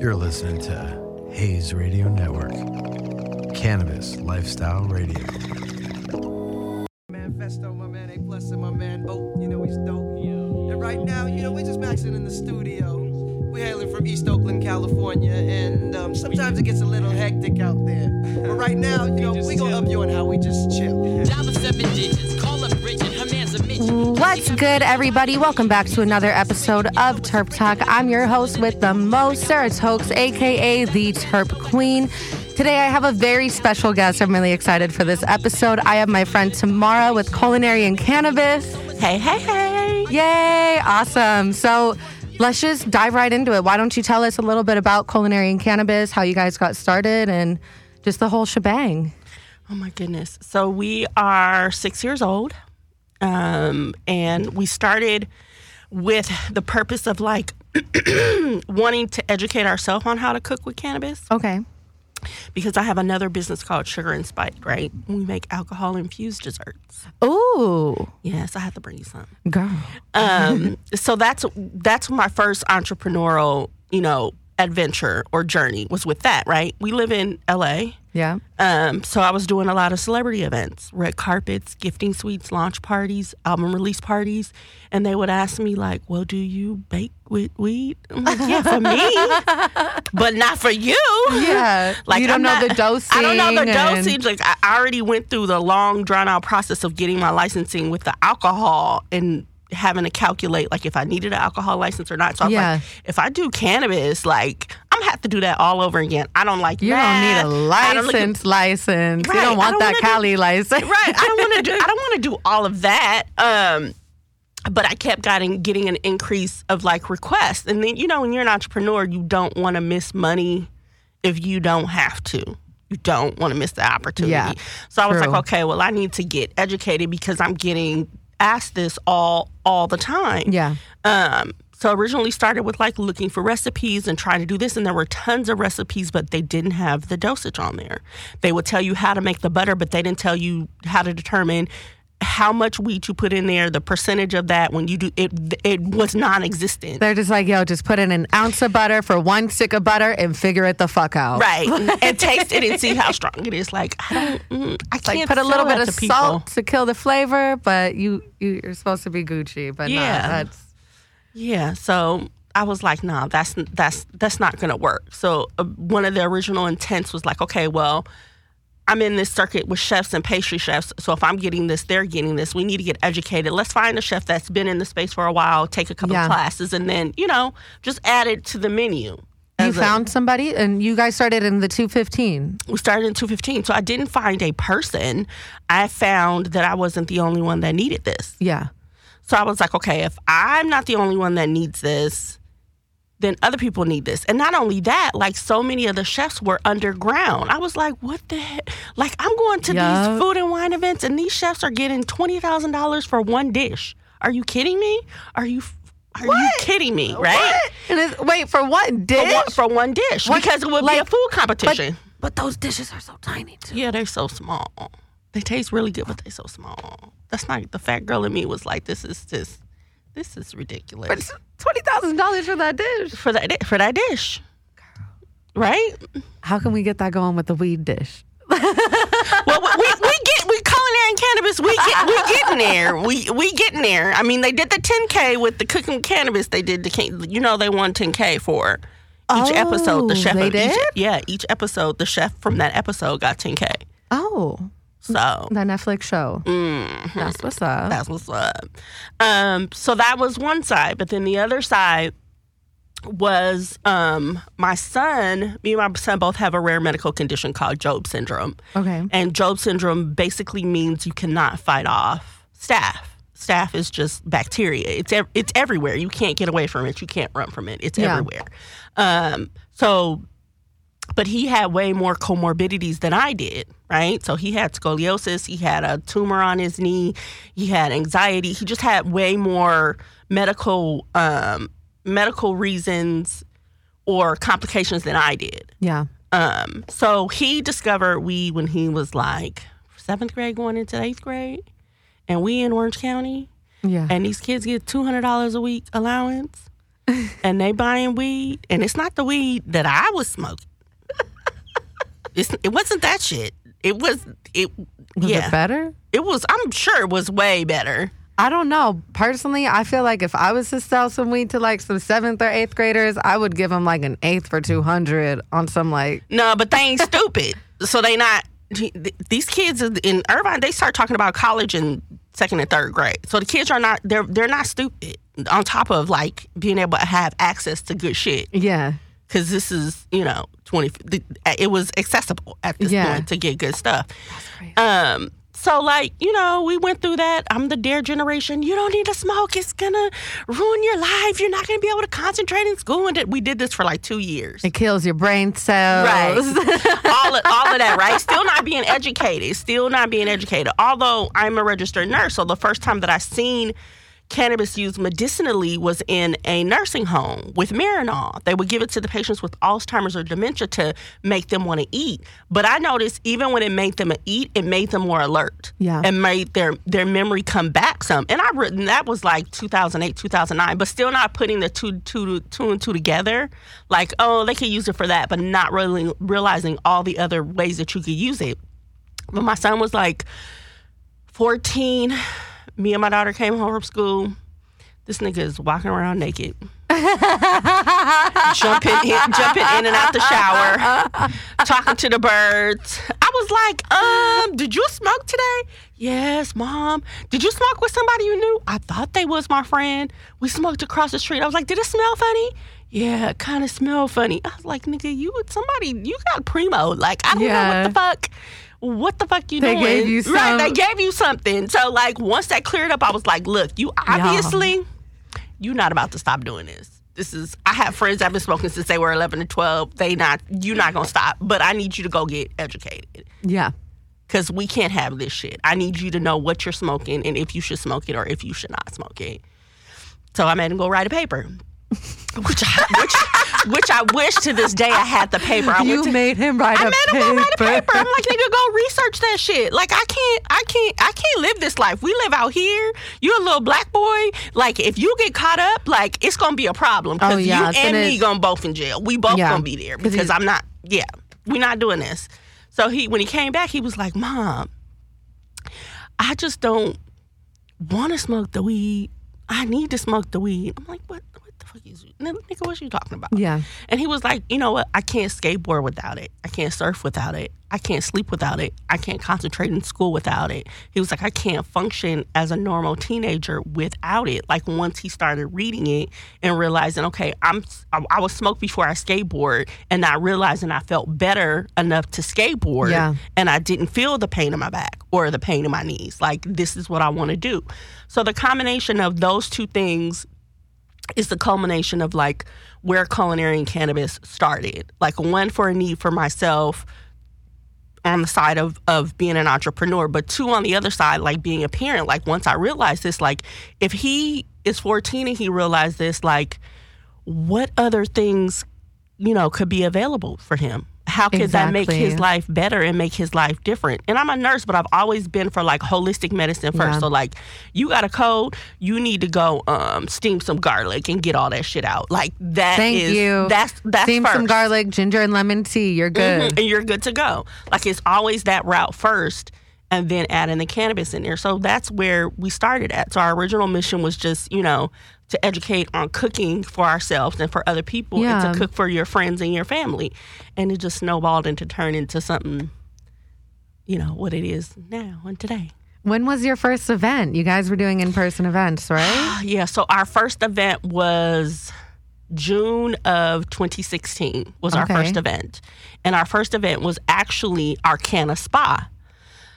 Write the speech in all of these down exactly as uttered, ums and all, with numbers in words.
You're listening to Hayes Radio Network, Cannabis Lifestyle Radio. Man, Festo, my man, A Plus, and my man Boat, you know he's dope. Yeah. And right now, you know, we're just maxing in the studio. We're hailing from East Oakland, California, and um, sometimes it gets a little hectic out there. But right now, you know, we're going to up you on how we just chill. Job of seven digits, call up Bridget, her man's a midget. What's good, everybody? Welcome back to another episode of Terp Talk. I'm your host with the most, Sera Tokes, a k a the Terp Queen. Today, I have a very special guest. I'm really excited for this episode. I have my friend Tamara with Culinary and Cannabis. Hey, hey, hey. Yay, awesome. So let's just dive right into it. Why don't you tell us a little bit about Culinary and Cannabis, how you guys got started, and just the whole shebang. Oh, my goodness. So we are six years old. Um, and we started with the purpose of like wanting to educate ourselves on how to cook with cannabis. Okay. Because I have another business called Sugar and Spike, right? We make alcohol-infused desserts. Ooh. Yes, I have to bring you some. Girl. um, so that's that's my first entrepreneurial, you know, adventure or journey was with that, right? We live in L A. Yeah. Um, so I was doing a lot of celebrity events, red carpets, gifting suites, launch parties, album release parties. And they would ask me like, well, do you bake with weed? I'm like, yeah, for me, but not for you. Yeah. Like, you don't I'm know not, the dosage. I don't know the and... dosage. Like I already went through the long drawn out process of getting my licensing with the alcohol and having to calculate like if I needed an alcohol license or not. So I'm yeah. like, if I do cannabis, like I'm gonna have to do that all over again. I don't like you that. You don't need a license, like, license. Right, you don't want don't that Cali do, license. Right. I don't wanna do I don't wanna do all of that. Um but I kept getting getting an increase of like requests. And then, you know, when you're an entrepreneur, you don't wanna miss money if you don't have to. You don't wanna miss the opportunity. Yeah, so I was true. like, okay, well I need to get educated because I'm getting ask this all all the time. Yeah. Um, so originally started with like looking for recipes and trying to do this, and there were tons of recipes, but they didn't have the dosage on there. They would tell you how to make the butter, but they didn't tell you how to determine how much weed you put in there, the percentage of that when you do it, it was non-existent. They're just like, yo, just put in an ounce of butter for one stick of butter and figure it the fuck out. Right. And taste it and see how strong it is. Like, I don't, I can't like put a little bit of salt to kill the flavor, but you, you, you're supposed to be Gucci, but yeah. no, that's. Yeah. So I was like, nah, that's, that's, that's not going to work. So uh, one of the original intents was like, okay, well, I'm in this circuit with chefs and pastry chefs, so if I'm getting this, they're getting this. We need to get educated. Let's find a chef that's been in the space for a while, take a couple yeah. of classes, and then, you know, just add it to the menu. You found a, somebody, and you guys started in the two fifteen. We started in two fifteen, so I didn't find a person. I found that I wasn't the only one that needed this. Yeah. So I was like, okay, if I'm not the only one that needs this, then other people need this. And not only that, like so many of the chefs were underground. I was like, what the heck? Like I'm going to yep. these food and wine events and these chefs are getting twenty thousand dollars for one dish. Are you kidding me? Are you Are what? you kidding me, right? What? Wait, for what dish? For one, for one dish. What? Because it would like, be a food competition. But, but those dishes are so tiny too. Yeah, they're so small. They taste really good, but they're so small. That's not, the fat girl in me was like, this is just, this is ridiculous. But it's twenty thousand dollars for that dish. For that for that dish. Girl. Right? How can we get that going with the weed dish? well, we, we, we get, we Culinary and Cannabis, we get, we getting there. We we getting there. I mean, they did the ten K with the cooking with cannabis. They did the, you know, they won ten K for each oh, episode. The chef they of did? Each, yeah, each episode, the chef from that episode got ten K. Oh. So the Netflix show. Mm-hmm. That's what's up. That's what's up. Um, so that was one side. But then the other side was um, my son, me and my son both have a rare medical condition called Job's syndrome. Okay. And Job's syndrome basically means you cannot fight off staph. Staph is just bacteria. It's ev- it's everywhere. You can't get away from it. You can't run from it. It's yeah. everywhere. Um, so... But he had way more comorbidities than I did, right? So he had scoliosis, he had a tumor on his knee, he had anxiety. He just had way more medical um, medical reasons or complications than I did. Yeah. Um, so he discovered weed when he was like seventh grade going into eighth grade, and we in Orange County. Yeah. And these kids get two hundred dollars a week allowance. and they buying weed, and it's not the weed that I was smoking. It's, it wasn't that shit. It was it. Was yeah. it better? It was. I'm sure it was way better. I don't know. Personally, I feel like if I was to sell some weed to like some seventh or eighth graders, I would give them like an eighth for two hundred on some like. No, but they ain't stupid. So they not. These kids in Irvine, they start talking about college in second and third grade. So the kids are not, they're they're not stupid on top of like being able to have access to good shit. Yeah. Because this is, you know, twenty it was accessible at this yeah. point to get good stuff. That's crazy. Um, so, like, you know, we went through that. I'm the D A R E generation. You don't need to smoke. It's going to ruin your life. You're not going to be able to concentrate in school. And we did this for, like, two years. It kills your brain cells. Right. all, of, all of that, right? Still not being educated. Still not being educated. Although I'm a registered nurse, so the first time that I seen cannabis used medicinally was in a nursing home with Marinol. They would give it to the patients with Alzheimer's or dementia to make them want to eat. But I noticed even when it made them eat, it made them more alert. Yeah. And made their, their memory come back some. And I written that was like two thousand eight, two thousand nine, but still not putting the two, two, two and two together. Like, oh, they could use it for that, but not really realizing all the other ways that you could use it. But my son was like fourteen. Me and my daughter came home from school. This nigga is walking around naked. jumping, in, jumping in and out the shower. Talking to the birds. I was like, um, did you smoke today? Yes, Mom. Did you smoke with somebody you knew? I thought they was my friend. We smoked across the street. I was like, did it smell funny? Yeah, it kind of smelled funny. I was like, nigga, you somebody, you got primo. Like, I don't yeah. know what the fuck. What the fuck you they doing? Gave you some- right, they gave you something. So, like, once that cleared up, I was like, look, you obviously, yeah. you're not about to stop doing this. This is, I have friends that have been smoking since they were eleven or twelve. They not, you're not going to stop. But I need you to go get educated. Yeah. Because we can't have this shit. I need you to know what you're smoking and if you should smoke it or if you should not smoke it. So I made him go write a paper. Which I, which, which I wish to this day I had the paper. I you to, made him write I a paper. I made him go write a paper. I'm like, nigga, go research that shit. Like, I can't, I can't, I can't live this life. We live out here. You're a little black boy. Like, if you get caught up, like, it's going to be a problem. Because oh, yeah, you and me is... going to both in jail. We both yeah. going to be there. Because I'm not, yeah, we're not doing this. So he, when he came back, he was like, Mom, I just don't want to smoke the weed. I need to smoke the weed. I'm like, what? Nigga, what you talking about? Yeah. And he was like, you know what? I can't skateboard without it. I can't surf without it. I can't sleep without it. I can't concentrate in school without it. He was like, I can't function as a normal teenager without it. Like, once he started reading it and realizing, okay, I'm I, I was smoked before I skateboard, and not realizing I felt better enough to skateboard, yeah. and I didn't feel the pain in my back or the pain in my knees. Like, this is what I want to do. So the combination of those two things is the culmination of, like, where Culinary and Cannabis started. Like, one, for a need for myself on the side of, of being an entrepreneur, but two, on the other side, like, being a parent. Like, once I realized this, like, if he is fourteen and he realized this, like, what other things, you know, could be available for him? How could exactly. that make his life better and make his life different? And I'm a nurse, but I've always been for, like, holistic medicine first. Yeah. So, like, you got a cold, you need to go um, steam some garlic and get all that shit out. Like, that Thank is... Thank you. That's, that's steam first. Some garlic, ginger and lemon tea. You're good. Mm-hmm, and you're good to go. Like, it's always that route first and then adding the cannabis in there. So that's where we started at. So our original mission was just, you know, to educate on cooking for ourselves and for other people, yeah. and to cook for your friends and your family. And it just snowballed into turn into something, you know, what it is now and today. When was your first event? You guys were doing in-person events, right? Yeah, so our first event was June of twenty sixteen was okay. our first event. And our first event was actually our Canna Spa.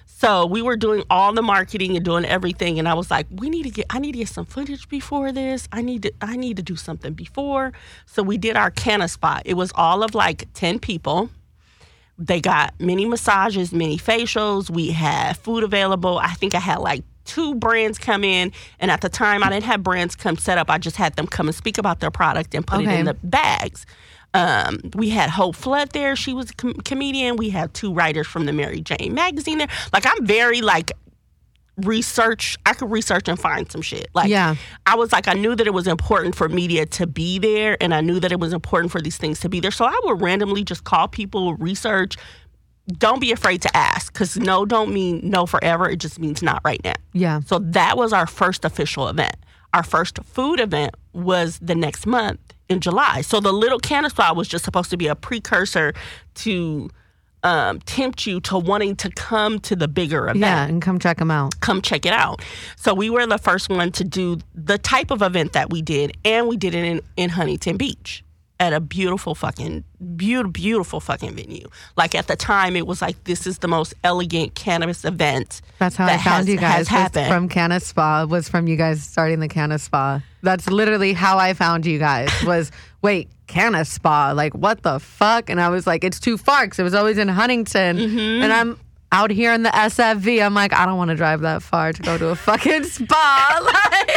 So we were doing all the marketing and doing everything, and I was like, "We need to get. I need to get some footage before this. I need to. I need to do something before." So we did our Canna Spa. It was all of like ten people. They got many massages, many facials. We had food available. I think I had like two brands come in, and at the time I didn't have brands come set up. I just had them come and speak about their product and put okay. it in the bags. Um, we had Hope Flood there. She was a com- comedian. We had two writers from the Mary Jane magazine there. Like, I'm very, like, research, I could research and find some shit. Like, yeah. I was like, I knew that it was important for media to be there, and I knew that it was important for these things to be there. So I would randomly just call people, research. Don't be afraid to ask, because no don't mean no forever. It just means not right now. Yeah. So that was our first official event. Our first food event was the next month in July. So the little Canna Spa was just supposed to be a precursor to um, tempt you to wanting to come to the bigger event. Yeah, and come check them out. Come check it out. So we were the first one to do the type of event that we did, and we did it in, in Huntington Beach. At a beautiful fucking, beautiful, beautiful fucking venue. Like, at the time, it was like, this is the most elegant cannabis event. That's how that I found has, you guys. Was from Canna Spa, was from you guys starting the Canna Spa. That's literally how I found you guys, was, wait, Canna Spa, like, what the fuck? And I was like, it's too far, because it was always in Huntington. Mm-hmm. And I'm out here in the S F V. I'm like, I don't want to drive that far to go to a fucking spa.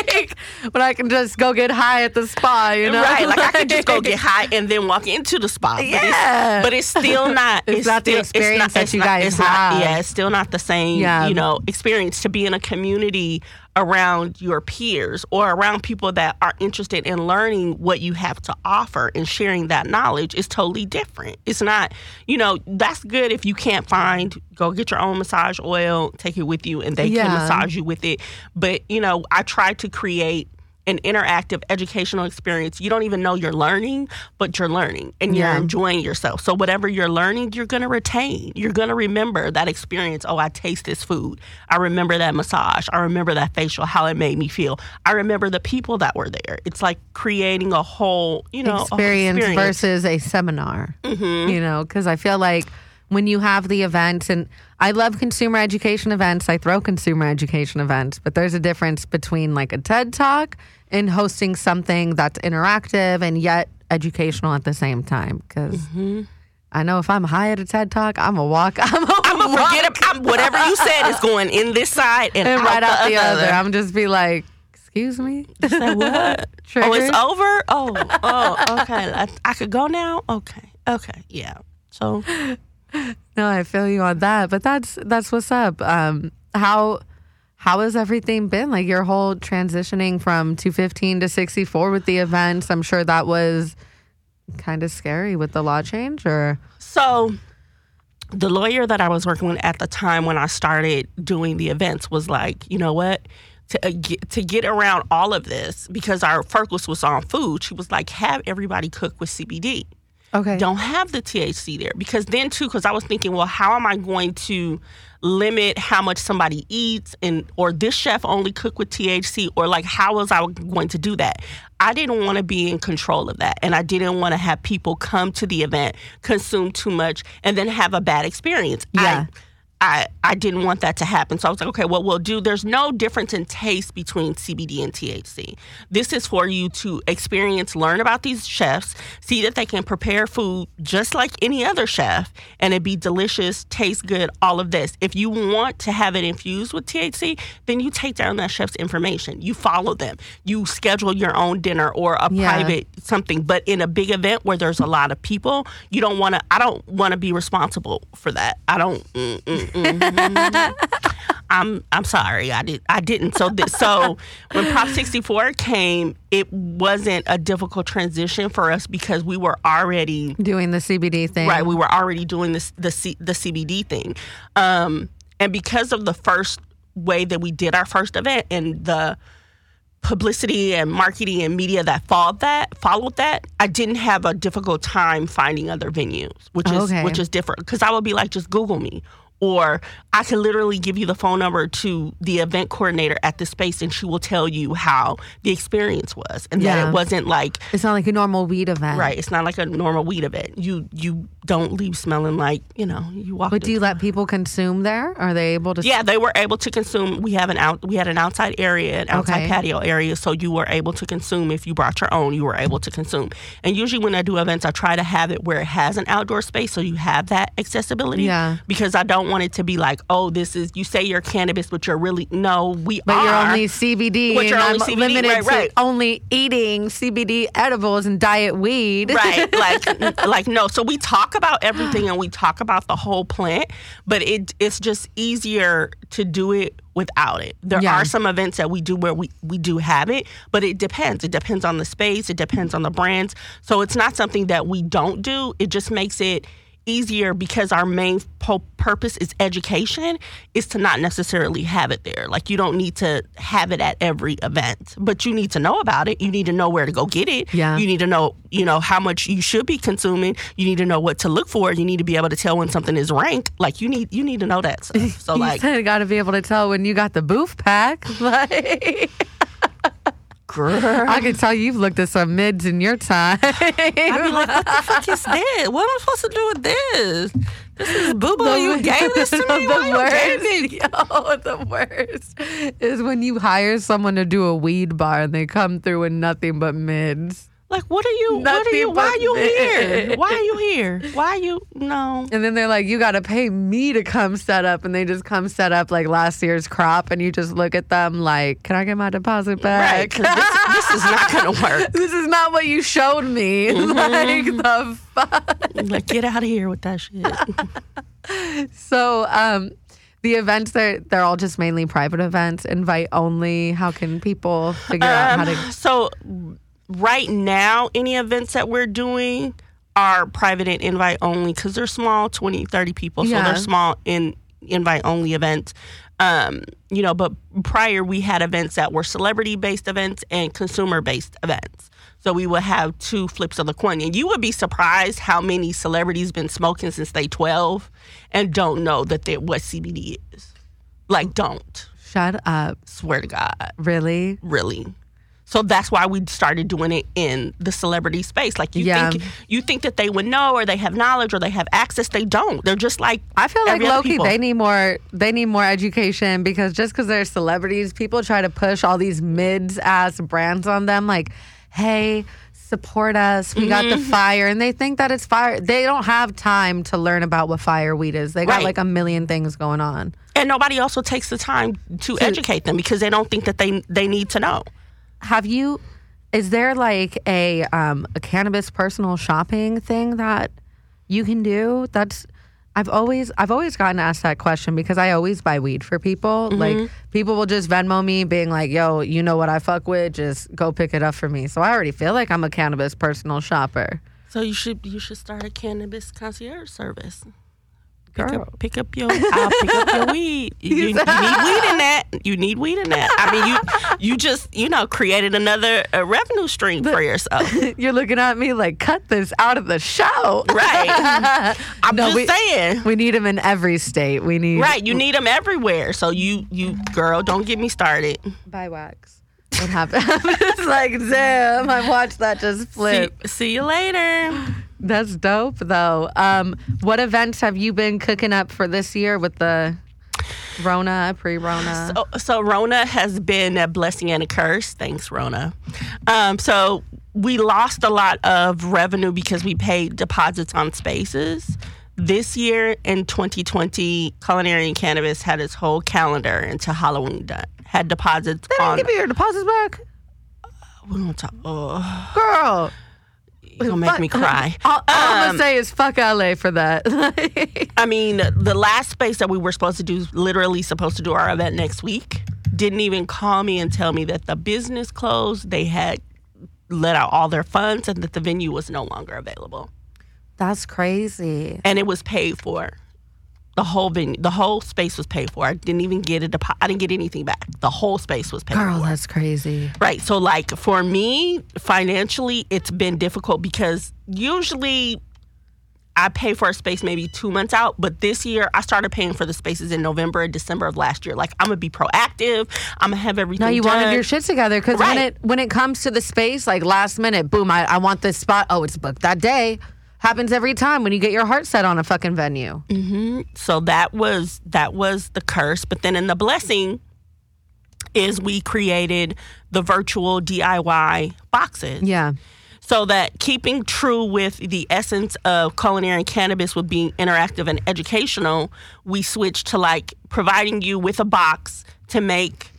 Like, but I can just go get high at the spa, you know? Right, like, like I can just go get high and then walk into the spa. Yeah. But it's, but it's still not. It's, it's not still, the experience not, that you not, guys have. Not, yeah, it's still not the same, yeah. you know, experience to be in a community around your peers or around people that are interested in learning what you have to offer, and sharing that knowledge is totally different. It's not, you know, that's good if you can't find, go get your own massage oil, take it with you, and they yeah. can massage you with it. But, you know, I try to create an interactive educational experience. You don't even know you're learning, but you're learning and you're yeah. enjoying yourself. So whatever you're learning, you're going to retain. You're going to remember that experience. Oh, I taste this food. I remember that massage. I remember that facial, how it made me feel. I remember the people that were there. It's like creating a whole, you know, experience, whole experience. Versus a seminar, mm-hmm. you know, because I feel like when you have the events, and I love consumer education events, I throw consumer education events, but there's a difference between like a TED Talk and hosting something that's interactive and yet educational at the same time. Because mm-hmm. I know if I'm high at a TED Talk, I'm a walk. I'm a I'm walk. Forget it. I'm, whatever you said is going in this side and, and out right out the, the other. other. I'm just be like, excuse me? Say what? Triggered? Oh, it's over? Oh, oh, okay. I, I could go now? Okay. Okay. Yeah. So... No, I feel you on that, but that's that's what's up. Um, how how has everything been? Like your whole transitioning from two fifteen to sixty-four with the events. I'm sure that was kind of scary with the law change, or so. The lawyer that I was working with at the time when I started doing the events was like, you know what? To, uh, get, to get around all of this, because our focus was on food. She was like, have everybody cook with C B D. Okay. Don't have the T H C there. Because then, too, because I was thinking, well, how am I going to limit how much somebody eats, and or this chef only cook with T H C, or like how was I going to do that? I didn't want to be in control of that, and I didn't want to have people come to the event, consume too much, and then have a bad experience. Yeah. I, I, I didn't want that to happen. So I was like, okay, what we'll do, there's no difference in taste between C B D and T H C. This is for you to experience, learn about these chefs, see that they can prepare food just like any other chef, and it be delicious, taste good, all of this. If you want to have it infused with T H C, then you take down that chef's information. You follow them. You schedule your own dinner or a yeah. private something. But in a big event where there's a lot of people, you don't want to, I don't want to be responsible for that. I don't, mm-mm. mm-hmm. I'm I'm sorry I did I didn't so th- so when Prop sixty-four came, it wasn't a difficult transition for us because we were already doing the C B D thing, right? We were already doing this the C- the C B D thing, um, and because of the first way that we did our first event and the publicity and marketing and media that followed that followed that, I didn't have a difficult time finding other venues, which is okay. which is different because I would be like, just Google me. Or I can literally give you the phone number to the event coordinator at the space, and she will tell you how the experience was, and yeah. that it wasn't like it's not like a normal weed event, right? It's not like a normal weed event. You you don't leave smelling like you know you walk. But do you let people consume there? Are they able to? Yeah, they were able to consume. We have an out. We had an outside area, an outside okay. patio area, so you were able to consume. If you brought your own, you were able to consume. And usually when I do events, I try to have it where it has an outdoor space, so you have that accessibility. Yeah, because I don't. want it to be like, oh, this is you say you're cannabis, but you're really no, we but are. But you're only C B D. But you're and only I'm C B D, limited right, right. to only eating C B D edibles and diet weed. Right, like, like no. So we talk about everything and we talk about the whole plant, but it it's just easier to do it without it. There yeah. are some events that we do where we, we do have it, but it depends. It depends on the space. It depends on the brands. So it's not something that we don't do. It just makes it easier because our main po- purpose is education, is to not necessarily have it there. Like, you don't need to have it at every event, but you need to know about it. You need to know where to go get it. Yeah. You need to know, you know, how much you should be consuming. You need to know what to look for. You need to be able to tell when something is ranked. Like, you need you need to know that stuff. So, like, you got to be able to tell when you got the booth pack. Like, girl, I can tell you've looked at some mids in your time. I'd be like, what the fuck is that? What am I supposed to do with this? This is boo-boo. The, you gave this to me? The worst, oh, the worst is when you hire someone to do a weed bar and they come through with nothing but mids. Like, what are you, nothing what are you, why are you here? Why are you here? Why are you, no. And then they're like, you got to pay me to come set up. And they just come set up like last year's crop. And you just look at them like, can I get my deposit back? Right, this, this is not going to work. This is not what you showed me. Mm-hmm. Like, the fuck? Like, get out of here with that shit. So, um, the events, they're, they're all just mainly private events, invite only. How can people figure um, out how to? So, right now, any events that we're doing are private and invite only because they're small, twenty, thirty people. So yeah. they're small in invite only events. Um, you know, but prior we had events that were celebrity based events and consumer based events. So we would have two flips of the coin. And you would be surprised how many celebrities been smoking since they twelve and don't know that they're what C B D is. Like, don't. Shut up. Swear to God. Really? Really. So that's why we started doing it in the celebrity space. Like, you yeah. think you think that they would know, or they have knowledge, or they have access. They don't. They're just like, I feel like low key they need more. They need more education, because just because they're celebrities, people try to push all these mids ass brands on them. Like, hey, support us. We got mm-hmm. the fire, and they think that it's fire. They don't have time to learn about what fire weed is. They got right. like a million things going on, and nobody also takes the time to so, educate them because they don't think that they they need to know. Have you, is there like a um, a cannabis personal shopping thing that you can do? That's, I've always, I've always gotten asked that question because I always buy weed for people. Mm-hmm. Like, people will just Venmo me being like, yo, you know what I fuck with, just go pick it up for me. So I already feel like I'm a cannabis personal shopper. So you should, you should start a cannabis concierge service. Pick up, pick up your, I'll pick up your weed. You, you need weed in that. You need weed in that. I mean, you, you just, you know, created another uh, revenue stream for yourself. You're looking at me like, cut this out of the show, right? I'm no, just we, saying, we need them in every state. We need right. You need them everywhere. So you, you girl, don't get me started. Buy wax. What happened? It's like, damn, I watched that just flip. See, see you later. That's dope, though. Um, what events have you been cooking up for this year with the Rona, pre-Rona? So, so Rona has been a blessing and a curse. Thanks, Rona. Um, so we lost a lot of revenue because we paid deposits on spaces. This year in twenty twenty, Culinary and Cannabis had its whole calendar into Halloween done. Had deposits they didn't on... They give you your deposits back? Uh, we don't talk... Oh. Girl! You're gonna make fuck, me cry. All, all um, I'm gonna say is fuck L A for that. I mean, the last space that we were supposed to do, literally supposed to do our event next week, didn't even call me and tell me that the business closed, they had let out all their funds, and that the venue was no longer available. That's crazy. And it was paid for. The whole venue, the whole space was paid for. I didn't even get a deposit. I didn't get anything back. The whole space was paid for. Girl, that's crazy. Right. So, like, for me, financially, it's been difficult because usually I pay for a space maybe two months out. But this year, I started paying for the spaces in November and December of last year. Like, I'm going to be proactive. I'm going to have everything done. No, you done. wanted your shit together. Because right. when, it, when it comes to the space, like, last minute, boom, I, I want this spot. Oh, it's booked that day. Happens every time when you get your heart set on a fucking venue. Mm-hmm. So that was that was the curse. But then in the blessing is we created the virtual D I Y boxes. Yeah. So that keeping true with the essence of Culinary and Cannabis with being interactive and educational, we switched to like providing you with a box to make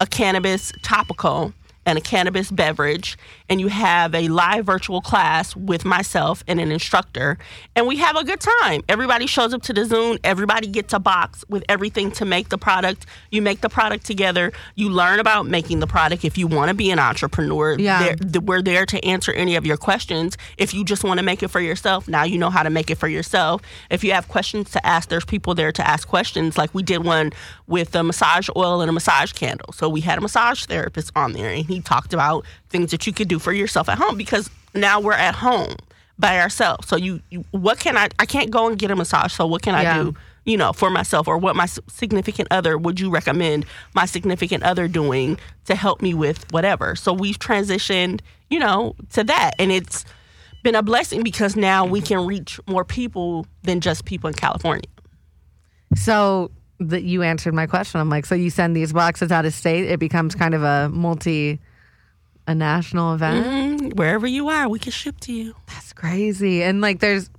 a cannabis topical and a cannabis beverage, and you have a live virtual class with myself and an instructor, and we have a good time. Everybody shows up to the Zoom. Everybody gets a box with everything to make the product. You make the product together. You learn about making the product. If you want to be an entrepreneur, yeah. we're there to answer any of your questions. If you just want to make it for yourself, now you know how to make it for yourself. If you have questions to ask, there's people there to ask questions. Like we did one with a massage oil and a massage candle. So we had a massage therapist on there, and he talked about things that you could do for yourself at home, because now we're at home by ourselves. So you, you what can I, I can't go and get a massage. So what can yeah. I do, you know, for myself, or what my significant other, would you recommend my significant other doing to help me with whatever? So we've transitioned, you know, to that. And it's been a blessing because now we can reach more people than just people in California. So that you answered my question. I'm like, so you send these boxes out of state, it becomes kind of a multi, a national event. Mm-hmm. Wherever you are, we can ship to you. That's crazy. And like, there's,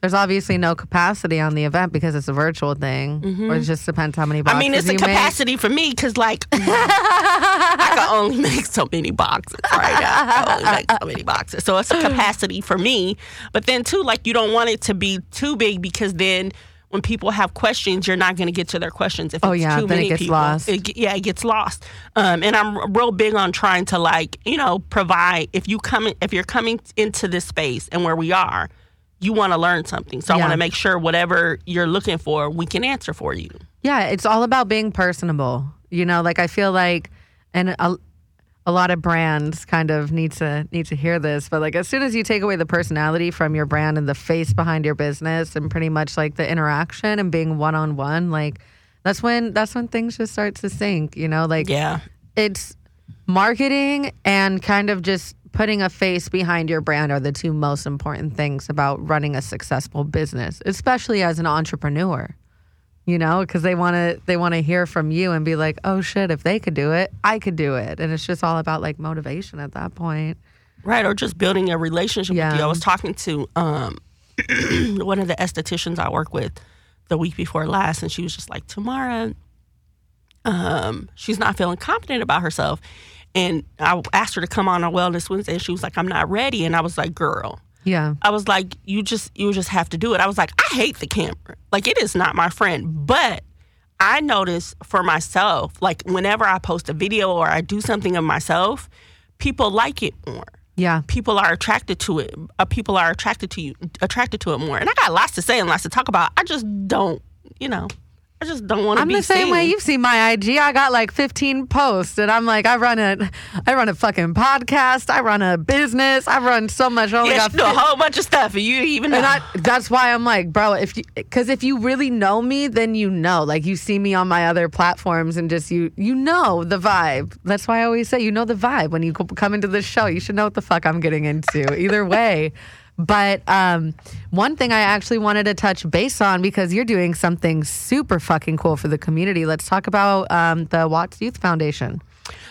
there's obviously no capacity on the event because it's a virtual thing. Mm-hmm. Or it just depends how many boxes you I mean, it's a capacity make. For me because, like, I can only make so many boxes right now. I can only make so many boxes. So it's a capacity for me. But then, too, like, you don't want it to be too big because then when people have questions, you're not going to get to their questions. If oh, it's yeah, too then many it gets people, lost. It, yeah, it gets lost. Um, and I'm real big on trying to, like, you know, provide, if, you come in, if you're coming into this space and where we are, you want to learn something. So yeah. I want to make sure whatever you're looking for, we can answer for you. Yeah, it's all about being personable. You know, like I feel like, and a, a lot of brands kind of need to need to hear this, but like as soon as you take away the personality from your brand and the face behind your business and pretty much like the interaction and being one-on-one, like that's when, that's when things just start to sink, you know? Like yeah. it's marketing and kind of just putting a face behind your brand are the two most important things about running a successful business, especially as an entrepreneur, you know, because they want to they want to hear from you and be like, oh, shit, if they could do it, I could do it. And it's just all about like motivation at that point. Right. Or just building a relationship yeah. with you. I was talking to um, one of the estheticians I work with the week before last, and she was just like, Tamara, um, she's not feeling confident about herself. And I asked her to come on our Wellness Wednesday, and she was like, I'm not ready. And I was like, girl. Yeah. I was like, you just you just have to do it. I was like, I hate the camera. Like, it is not my friend. But I notice for myself, like, whenever I post a video or I do something of myself, people like it more. Yeah. People are attracted to it. Uh, people are attracted to you, attracted to it more. And I got lots to say and lots to talk about. I just don't, you know. I just don't want to be seen. I'm the same way. You've seen my I G. I got like fifteen posts, and I'm like, I run a, I run a fucking podcast. I run a business. I run so much. I only yeah, got you do a whole bunch of stuff. You even know. And I, that's why I'm like, bro, if you, because if you really know me, then you know. Like you see me on my other platforms, and just you, you know the vibe. That's why I always say, you know the vibe when you come into this show. You should know what the fuck I'm getting into. Either way. But um, one thing I actually wanted to touch base on, because you're doing something super fucking cool for the community. Let's talk about um, the Watts Youth Foundation.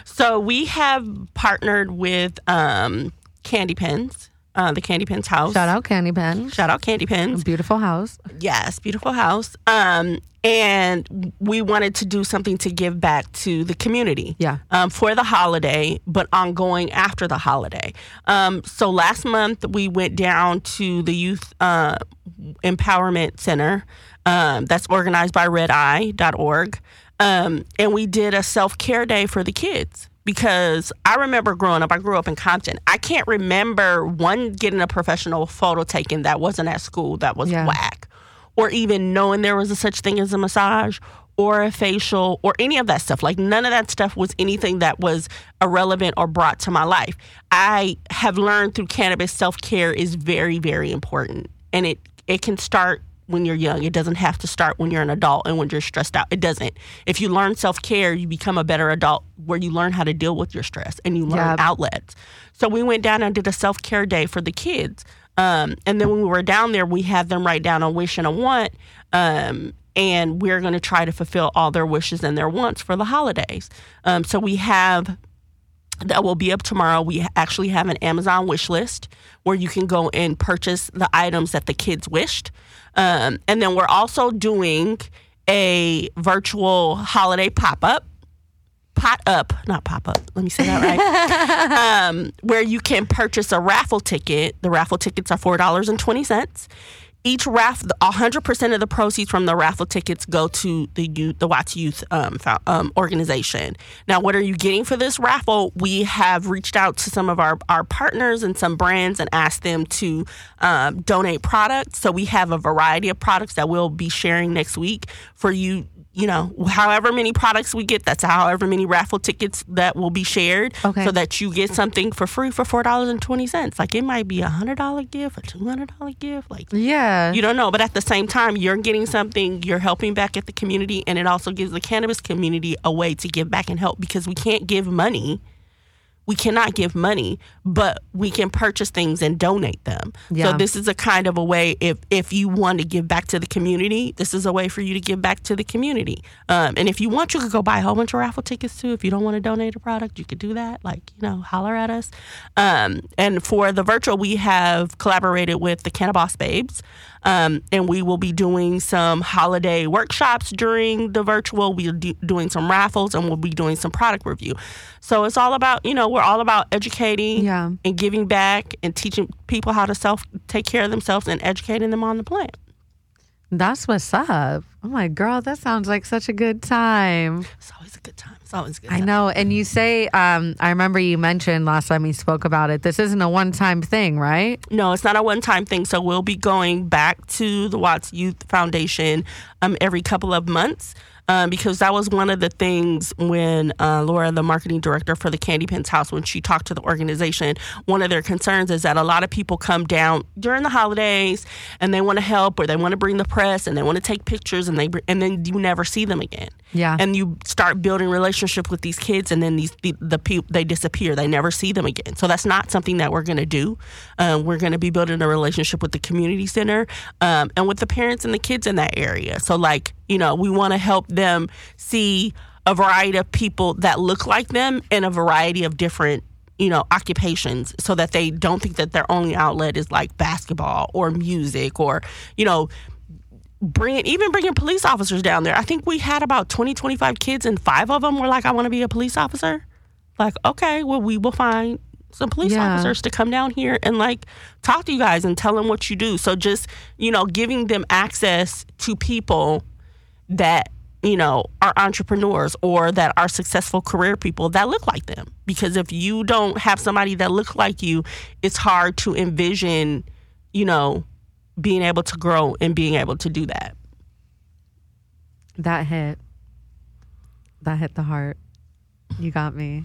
So we have partnered with um, Candy Pins, uh, the Candy Pins house. Shout out Candy Pins. Shout out Candy Pins. A beautiful house. Yes, beautiful house. Um, and we wanted to do something to give back to the community. Yeah. Um, for the holiday, but ongoing after the holiday. Um, so last month we went down to the Youth uh, Empowerment Center, um, that's organized by red eye dot org, um, and we did a self-care day for the kids. Because I remember growing up, I grew up in Compton. I can't remember one getting a professional photo taken that wasn't at school, that was yeah. whack. Or even knowing there was a such thing as a massage or a facial or any of that stuff. Like, none of that stuff was anything that was irrelevant or brought to my life. I have learned through cannabis, self-care is very, very important. And it, it can start when you're young. It doesn't have to start when you're an adult and when you're stressed out. It doesn't. If you learn self-care, you become a better adult where you learn how to deal with your stress and you learn yep. outlets. So we went down and did a self-care day for the kids. Um, and then when we were down there, we had them write down a wish and a want, um, and we're going to try to fulfill all their wishes and their wants for the holidays. Um, so we have, that will be up tomorrow, we actually have an Amazon wish list where you can go and purchase the items that the kids wished. Um, and then we're also doing a virtual holiday pop-up. pot up, not pop up, let me say that right, um, where you can purchase a raffle ticket. The raffle tickets are four dollars and twenty cents. Each raffle, one hundred percent of the proceeds from the raffle tickets go to the youth, the Watts Youth um, um, organization. Now, what are you getting for this raffle? We have reached out to some of our, our partners and some brands and asked them to um, donate products. So we have a variety of products that we'll be sharing next week for you. You know, however many products we get, that's however many raffle tickets that will be shared, okay, so that you get something for free for four dollars and twenty cents. Like, it might be a one hundred dollars gift, a two hundred dollars gift. Like, yeah, you don't know. But at the same time, you're getting something, you're helping back at the community, and it also gives the cannabis community a way to give back and help, because we can't give money. We cannot give money, but we can purchase things and donate them. Yeah. So this is a kind of a way, if, if you want to give back to the community, this is a way for you to give back to the community. Um, and if you want, you could go buy a whole bunch of raffle tickets too. If you don't want to donate a product, you could do that. Like, you know, holler at us. Um, and for the virtual, we have collaborated with the Cannaboss Babes. Um, and we will be doing some holiday workshops during the virtual. We're do- doing some raffles, and we'll be doing some product review. So it's all about, you know, we're all about educating, yeah, and giving back and teaching people how to self take care of themselves and educating them on the plant. That's what's up. Oh, my girl, that sounds like such a good time. It's always a good time. It's always a good time. I know. And you say, um, I remember you mentioned last time we spoke about it, this isn't a one-time thing, right? No, it's not a one-time thing. So we'll be going back to the Watts Youth Foundation um, every couple of months. Um, because that was one of the things when uh, Laura, the marketing director for the Candy Pins House, when she talked to the organization, one of their concerns is that a lot of people come down during the holidays and they want to help, or they want to bring the press and they want to take pictures, and they and then you never see them again. Yeah. And you start building relationship with these kids, and then these the, the people, they disappear. They never see them again. So that's not something that we're going to do. Um, we're going to be building a relationship with the community center um, and with the parents and the kids in that area. So, like, you know, we want to help them see a variety of people that look like them in a variety of different, you know, occupations, so that they don't think that their only outlet is like basketball or music, or, you know, bringing even bringing police officers down there. I think we had about twenty, twenty-five kids, and five of them were like, I want to be a police officer. Like, okay, well, we will find some police, yeah, officers to come down here and, like, talk to you guys and tell them what you do. So just, you know, giving them access to people that, you know, are entrepreneurs or that are successful career people that look like them. Because if you don't have somebody that looks like you, it's hard to envision, you know, being able to grow and being able to do that. That hit. That hit the heart. You got me.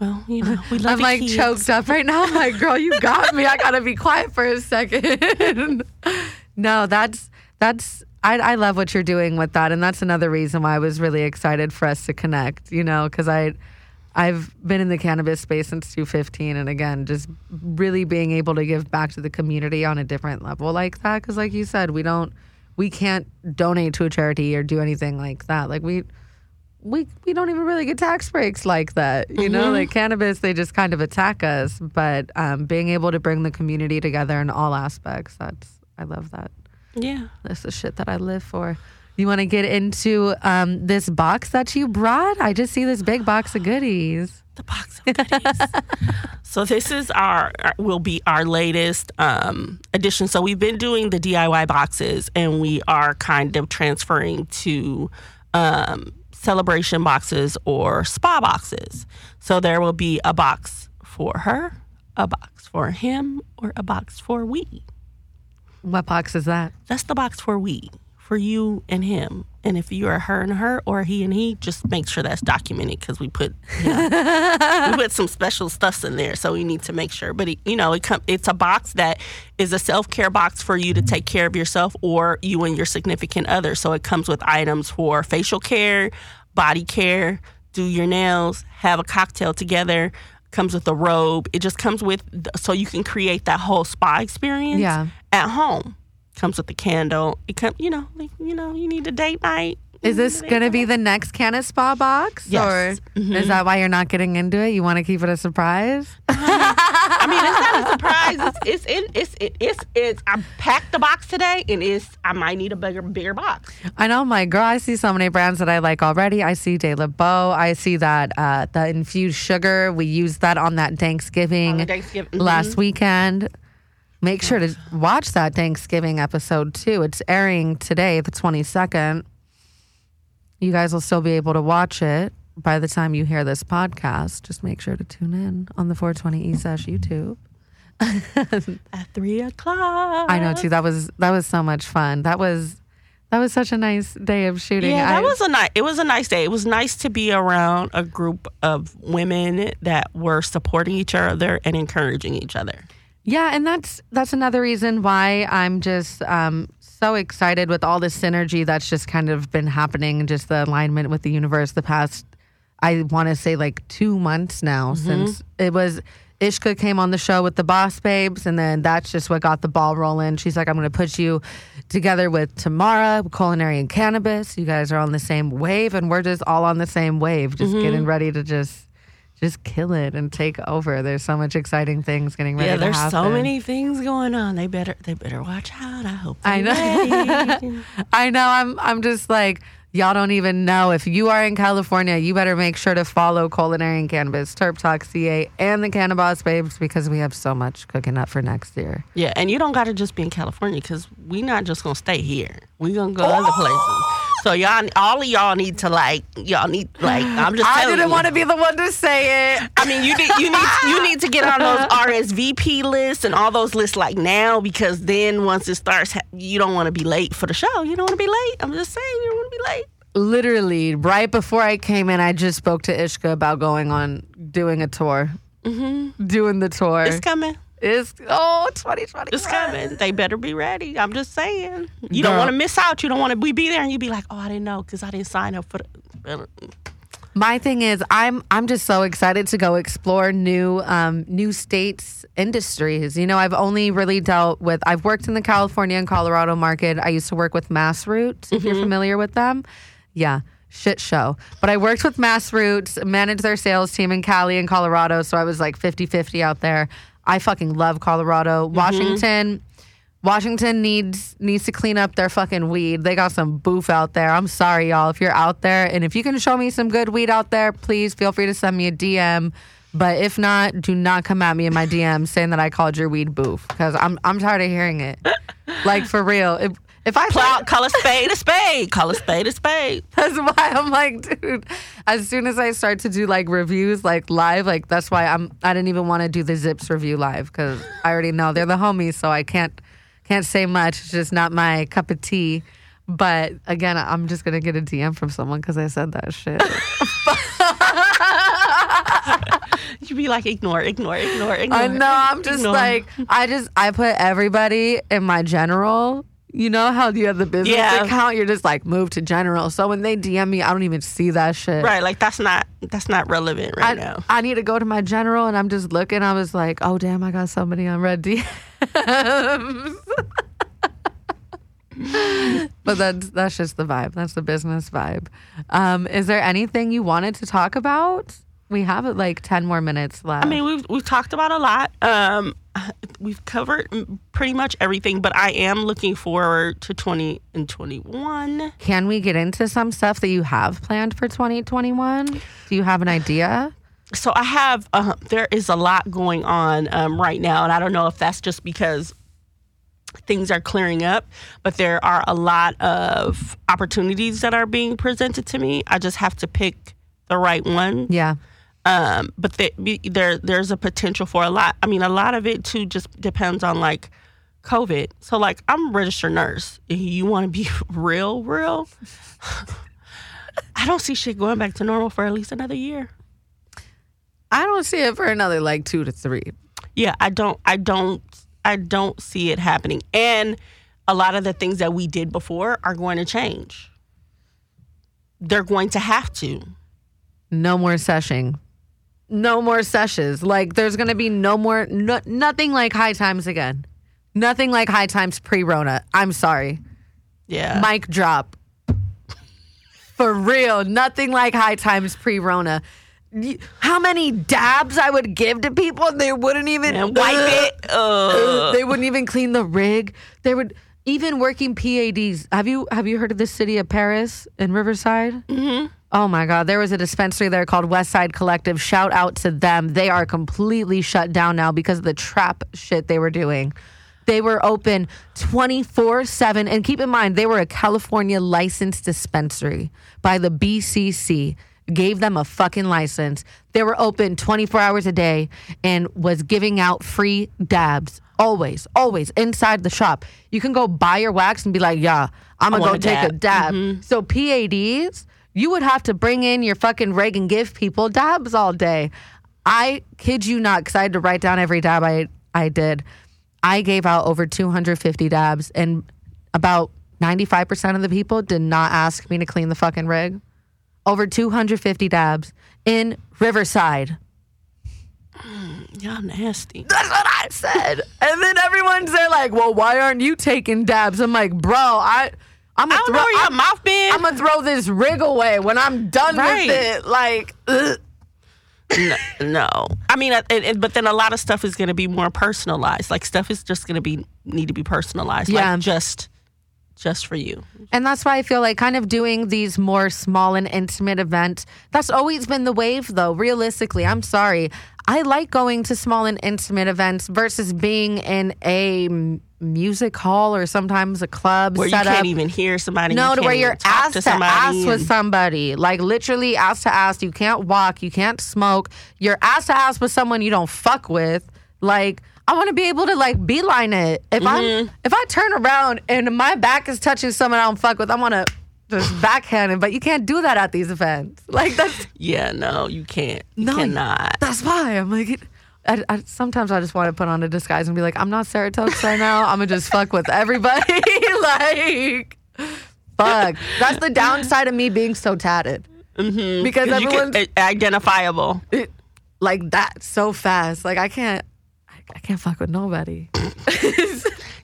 Well, you know, we love I'm like kids. Choked up right now. I'm like, girl, you got me. I got to be quiet for a second. No, that's, that's, I, I love what you're doing with that. And that's another reason why I was really excited for us to connect, you know, because I, I've been in the cannabis space since two fifteen. And again, just really being able to give back to the community on a different level like that. Because like you said, we don't, we can't donate to a charity or do anything like that. Like we, we, we don't even really get tax breaks like that. You mm-hmm. know, like cannabis, they just kind of attack us. But um, being able to bring the community together in all aspects, that's, I love that. Yeah. That's the shit that I live for. You want to get into um, this box that you brought? I just see this big box of goodies. The box of goodies. So this is our, our will be our latest um, edition. So we've been doing the D I Y boxes, and we are kind of transferring to um, celebration boxes or spa boxes. So there will be a box for her, a box for him, or a box for we. What box is that? That's the box for we. For you and him. And if you are her and her or he and he, just make sure that's documented, because we put you know, we put some special stuffs in there, so we need to make sure. But it, you know, it com- it's a box that is a self-care box for you to take care of yourself or you and your significant other. So it comes with items for facial care, body care, do your nails, have a cocktail together. Comes with a robe. It just comes with, so you can create that whole spa experience, yeah, at home. Comes with the candle. It come, you know, like, you know, you need a date night. You is this going to be the next Canna Spa box? Yes. Or mm-hmm. Is that why you're not getting into it? You want to keep it a surprise? Uh, I mean, it's not a surprise. It's it's in, it's it, it's it's. I packed the box today, and it's I might need a bigger bigger box. I know, my girl. I see so many brands that I like already. I see De La Beaux. I see that uh, the infused sugar. We used that on that Thanksgiving, on Thanksgiving. Mm-hmm. last weekend. Make sure to watch that Thanksgiving episode too. It's airing today, the twenty-second. You guys will still be able to watch it by the time you hear this podcast. Just make sure to tune in on the four twenty E-Sesh YouTube at three o'clock. I know too. That was that was so much fun. That was that was such a nice day of shooting. Yeah, that I, was a nice. It was a nice day. It was nice to be around a group of women that were supporting each other and encouraging each other. Yeah, and that's that's another reason why I'm just um, so excited with all this synergy that's just kind of been happening and just the alignment with the universe the past, I want to say like two months now mm-hmm. since it was, Ishka came on the show with the Boss Babes, and then that's just what got the ball rolling. She's like, I'm going to put you together with Tamara, Culinary and Cannabis. You guys are on the same wave, and we're just all on the same wave, just mm-hmm. getting ready to just... Just kill it and take over. There's so much exciting things getting ready. Yeah, there's to happen. So many things going on. They better, they better watch out. I hope. They're I know. Ready. I know. I'm, I'm just like y'all don't even know. If you are in California, you better make sure to follow Culinary and Cannabis, Terp Talk C A, and the Cannaboss Babes because we have so much cooking up for next year. Yeah, and you don't got to just be in California because we're not just gonna stay here. We're gonna go oh! other places. So y'all, all of y'all need to like, y'all need like. I'm just. I didn't want to be the one to say it. I mean, you need, you need, you need to get on those R S V P lists and all those lists like now because then once it starts, you don't want to be late for the show. You don't want to be late. I'm just saying, you don't want to be late. Literally, right before I came in, I just spoke to Ishka about going on doing a tour, mm-hmm. doing the tour. It's coming. It's, oh, twenty twenty. It's coming. They better be ready. I'm just saying. You Girl. Don't want to miss out. You don't want to be there and you be like, oh, I didn't know because I didn't sign up for the... My thing is, I'm I'm just so excited to go explore new um, new states, industries. You know, I've only really dealt with... I've worked in the California and Colorado market. I used to work with Mass Roots, if mm-hmm. you're familiar with them. Yeah. Shit show. But I worked with Mass Roots, managed their sales team in Cali and Colorado, so I was like fifty-fifty out there. I fucking love Colorado. Washington, mm-hmm. Washington needs needs to clean up their fucking weed. They got some boof out there. I'm sorry, y'all. If you're out there and if you can show me some good weed out there, please feel free to send me a D M. But if not, do not come at me in my D M saying that I called your weed boof because I'm I'm tired of hearing it. Like for real. If, If I Plow, thought, call a spade a spade, call a spade a spade. That's why I'm like, dude. As soon as I start to do like reviews, like live, like that's why I'm. I didn't even want to do the Zips review live because I already know they're the homies, so I can't can't say much. It's just not my cup of tea. But again, I'm just gonna get a D M from someone because I said that shit. You'd be like, ignore, ignore, ignore, ignore. I know. I'm just ignore. like, I just I put everybody in my general. You know how you have the business yeah. account? You're just like, move to general. So when they D M me, I don't even see that shit. Right, like that's not that's not relevant right I, now. I need to go to my general, and I'm just looking. I was like, oh, damn, I got somebody on red D Ms. But that's, that's just the vibe. That's the business vibe. Um, is there anything you wanted to talk about? We have like ten more minutes left. I mean, we've, we've talked about a lot. Um, we've covered pretty much everything, but I am looking forward to twenty and twenty-one. Can we get into some stuff that you have planned for twenty twenty-one? Do you have an idea? So I have, uh, there is a lot going on um, right now, and I don't know if that's just because things are clearing up, but there are a lot of opportunities that are being presented to me. I just have to pick the right one. Yeah. Um, but the, there, there's a potential for a lot. I mean, a lot of it too just depends on like COVID. So like, I'm a registered nurse. If you want to be real, real, I don't see shit going back to normal for at least another year. I don't see it for another like two to three. Yeah, I don't, I don't, I don't see it happening. And a lot of the things that we did before are going to change. They're going to have to. No more seshing. No more sessions. Like, there's going to be no more, no, nothing like High Times again. Nothing like High Times pre-Rona. I'm sorry. Yeah. Mic drop. For real. Nothing like High Times pre-Rona. how many dabs I would give to people, and they wouldn't even wipe it. Uh. They wouldn't even clean the rig. They would even working P A Ds. Have you have you heard of the city of Paris in Riverside? Mm-hmm. Oh my God, there was a dispensary there called Westside Collective. Shout out to them. They are completely shut down now because of the trap shit they were doing. They were open twenty-four seven. And keep in mind, they were a California licensed dispensary by the B C C. Gave them a fucking license. They were open twenty-four hours a day and was giving out free dabs. Always, always inside the shop. You can go buy your wax and be like, yeah, I'm going to go take dab. a dab. Mm-hmm. So P A Ds, you would have to bring in your fucking rig and give people dabs all day. I kid you not, because I had to write down every dab I, I did. I gave out over two hundred fifty dabs, and about ninety-five percent of the people did not ask me to clean the fucking rig. Over two hundred fifty dabs in Riverside. Mm, y'all nasty. That's what I said. And then everyone's there like, well, why aren't you taking dabs? I'm like, bro, I... I'm gonna I don't throw, know where your I'm, mouth been. I'm gonna throw this rig away when I'm done right. with it. Like, ugh. No, no. I mean, it, it, but then a lot of stuff is gonna be more personalized. Like stuff is just gonna be need to be personalized. Yeah, like just, just for you. And that's why I feel like kind of doing these more small and intimate events. That's always been the wave, though. Realistically, I'm sorry. I like going to small and intimate events versus being in a music hall or sometimes a club where you can't up. even hear somebody. No, you to where you're ass to, to ass and... with somebody. Like literally ass to ass. You can't walk. You can't smoke. You're ass to ass with someone you don't fuck with. Like I want to be able to like beeline it. If mm-hmm. I if I turn around and my back is touching someone I don't fuck with, I want to just backhand it. But you can't do that at these events. Like that's yeah, no, you can't. You no, cannot. That's why I'm like. It, I, I, sometimes I just want to put on a disguise and be like, I'm not Sera Tokes right now. I'm going to just fuck with everybody. Like, fuck. That's the downside of me being so tatted. Mm-hmm. Because everyone's... Can, identifiable. It, like that so fast. Like, I can't... I, I can't fuck with nobody.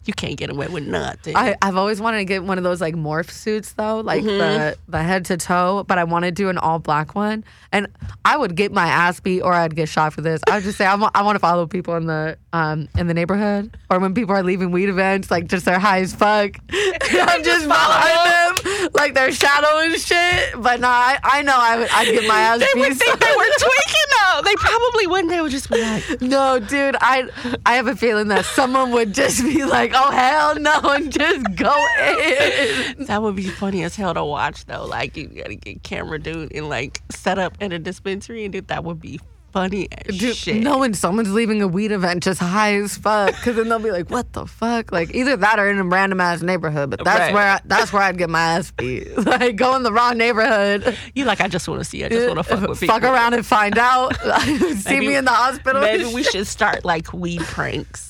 You can't get away with nothing. I, I've always wanted to get one of those, like, morph suits, though. Like, mm-hmm. the, the head to toe. But I want to do an all-black one. And I would get my ass beat or I'd get shot for this. I would just say, I want, I want to follow people in the um, in the neighborhood. Or when people are leaving weed events, like, just they're high as fuck. I'm just following them. them. Like, they're shadowing shit. But, no, nah, I, I know I would, I'd get my ass they beat. They would think so. They were tweaking, though. They probably wouldn't. They would just be like... No, dude. I, I have a feeling that someone would just be like... Oh, hell no, and just go in. That would be funny as hell to watch, though. Like, you gotta get camera dude and, like, set up at a dispensary, and dude, that would be funny as dude, shit. No, when someone's leaving a weed event just high as fuck, because then they'll be like, what the fuck? Like, either that or in a randomized neighborhood, but that's right. where I, that's where I'd get my ass beat. Like, go in the wrong neighborhood. You like, I just want to see, I just want to fuck with people. Fuck around and find out. See maybe, me in the hospital. Maybe we should start, like, weed pranks.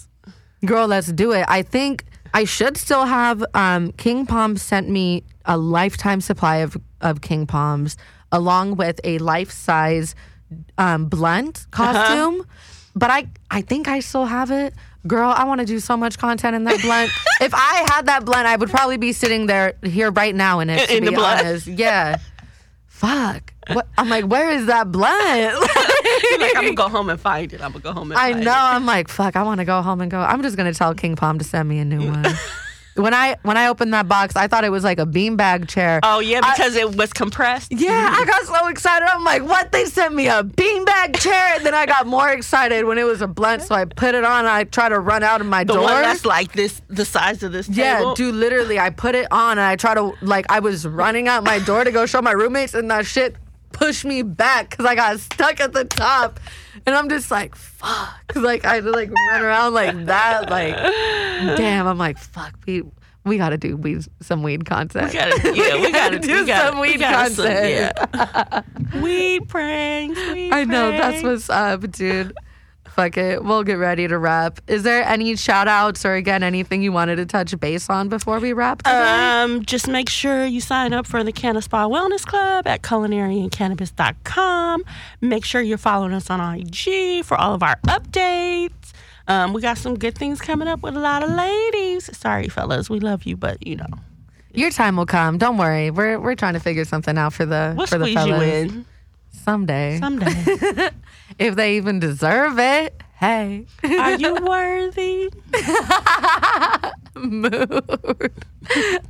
Girl, let's do it. I think I should still have... Um, King Palms sent me a lifetime supply of, of King Palms along with a life-size um, blunt costume. Uh-huh. But I, I think I still have it. Girl, I want to do so much content in that blunt. If I had that blunt, I would probably be sitting there here right now in it, in, to in be the blunt. honest. Yeah. Fuck. What? I'm like, where is that blunt? You're like, I'm going to go home and find it. I'm going to go home and I find know. it. I know. I'm like, fuck, I want to go home and go. I'm just going to tell King Palm to send me a new one. When I when I opened that box, I thought it was like a beanbag chair. Oh, yeah, because I, it was compressed? Yeah, I got so excited. I'm like, what? They sent me a beanbag chair? And then I got more excited when it was a blunt, so I put it on and I try to run out of my door. The one that's like this, the size of this yeah, table? Yeah, dude, literally, I put it on and I try to, like, I was running out my door to go show my roommates and that shit pushed me back because I got stuck at the top. And I'm just like, fuck. Like, I like run around like that. Like, damn. I'm like, fuck. We we got to do weed, some weed content. We got to yeah, we gotta, do we gotta, some weed we gotta, content. Some, yeah. Weed pranks. Weed I know. Pranks. That's what's up, dude. Fuck it. We'll get ready to wrap. Is there any shout outs or, again, anything you wanted to touch base on before we wrap today? Um, just make sure you sign up for the Canna Spa Wellness Club at culinary and cannabis dot com. Make sure you're following us on I G for all of our updates. Um, we got some good things coming up with a lot of ladies. Sorry, fellas. We love you, but, you know. Your time will come. Don't worry. We're we're trying to figure something out for the, we'll for the fellas. We'll squeeze you in. Someday. Someday. If they even deserve it. Hey. Are you worthy? Mood.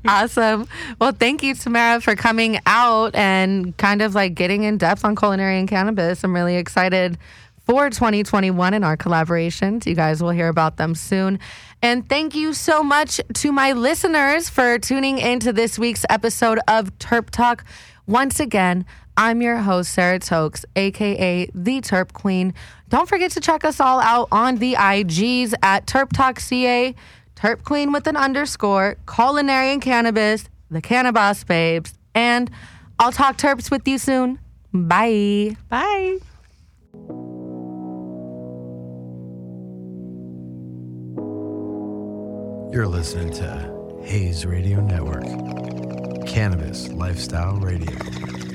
Awesome. Well, thank you, Tamara, for coming out and kind of like getting in depth on culinary and cannabis. I'm really excited for twenty twenty-one and our collaborations. You guys will hear about them soon. And thank you so much to my listeners for tuning into this week's episode of Terp Talk. Once again, I'm your host, Sera Tokes, a k a. The Terp Queen. Don't forget to check us all out on the I Gs at Terp Talk C A, Terp Queen with an underscore, Culinary and Cannabis, the Cannaboss Babes, and I'll talk Terps with you soon. Bye. Bye. You're listening to Hayes Radio Network, Cannabis Lifestyle Radio.